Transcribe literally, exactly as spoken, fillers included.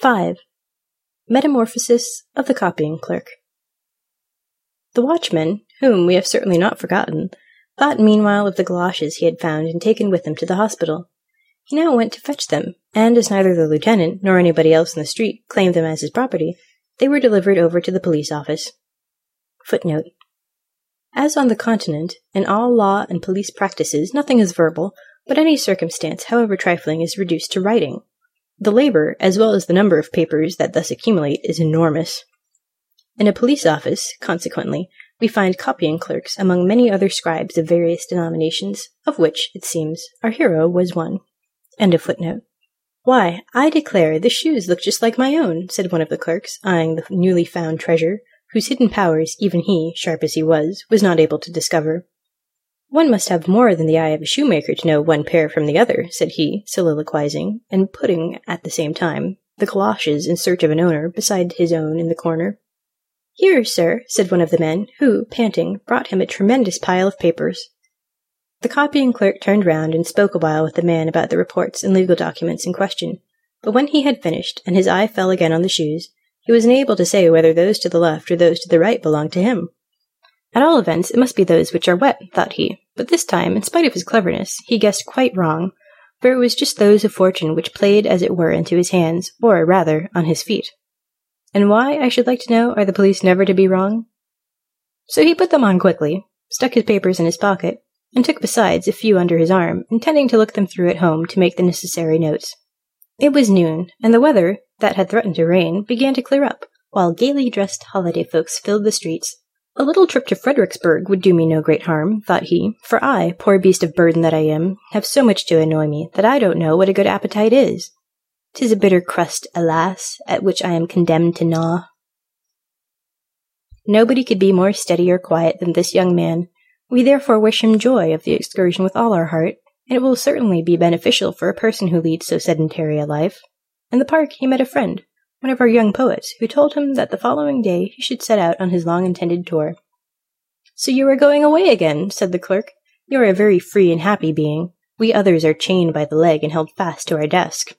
five. Metamorphosis of the Copying Clerk. The watchman, whom we have certainly not forgotten, thought meanwhile of the galoshes he had found and taken with him to the hospital. He now went to fetch them, and as neither the lieutenant nor anybody else in the street claimed them as his property, they were delivered over to the police office. Footnote. As on the Continent, in all law and police practices nothing is verbal, but any circumstance, however trifling, is reduced to writing. The labor, as well as the number of papers that thus accumulate, is enormous. In a police office, consequently, we find copying clerks among many other scribes of various denominations, of which, it seems, our hero was one. End of footnote. Why, I declare, the shoes look just like my own, said one of the clerks, eyeing the newly found treasure, whose hidden powers even he, sharp as he was, was not able to discover. One must have more than the eye of a shoemaker to know one pair from the other, said he, soliloquizing, and putting, at the same time, the galoshes in search of an owner beside his own in the corner. "Here, sir," said one of the men, who, panting, brought him a tremendous pile of papers. The copying clerk turned round and spoke awhile with the man about the reports and legal documents in question, but when he had finished, and his eye fell again on the shoes, he was unable to say whether those to the left or those to the right belonged to him. At all events, it must be those which are wet, thought he, but this time, in spite of his cleverness, he guessed quite wrong, for it was just those of fortune which played, as it were, into his hands, or, rather, on his feet. And why, I should like to know, are the police never to be wrong? So he put them on quickly, stuck his papers in his pocket, and took besides a few under his arm, intending to look them through at home to make the necessary notes. It was noon, and the weather, that had threatened to rain, began to clear up, while gaily dressed holiday folks filled the streets. A little trip to Fredericksburg would do me no great harm, thought he, for I, poor beast of burden that I am, have so much to annoy me that I don't know what a good appetite is. 'Tis a bitter crust, alas, at which I am condemned to gnaw. Nobody could be more steady or quiet than this young man. We therefore wish him joy of the excursion with all our heart, and it will certainly be beneficial for a person who leads so sedentary a life. In the park he met a friend, one of our young poets, who told him that the following day he should set out on his long-intended tour. "So you are going away again," said the clerk. "You are a very free and happy being. We others are chained by the leg and held fast to our desk.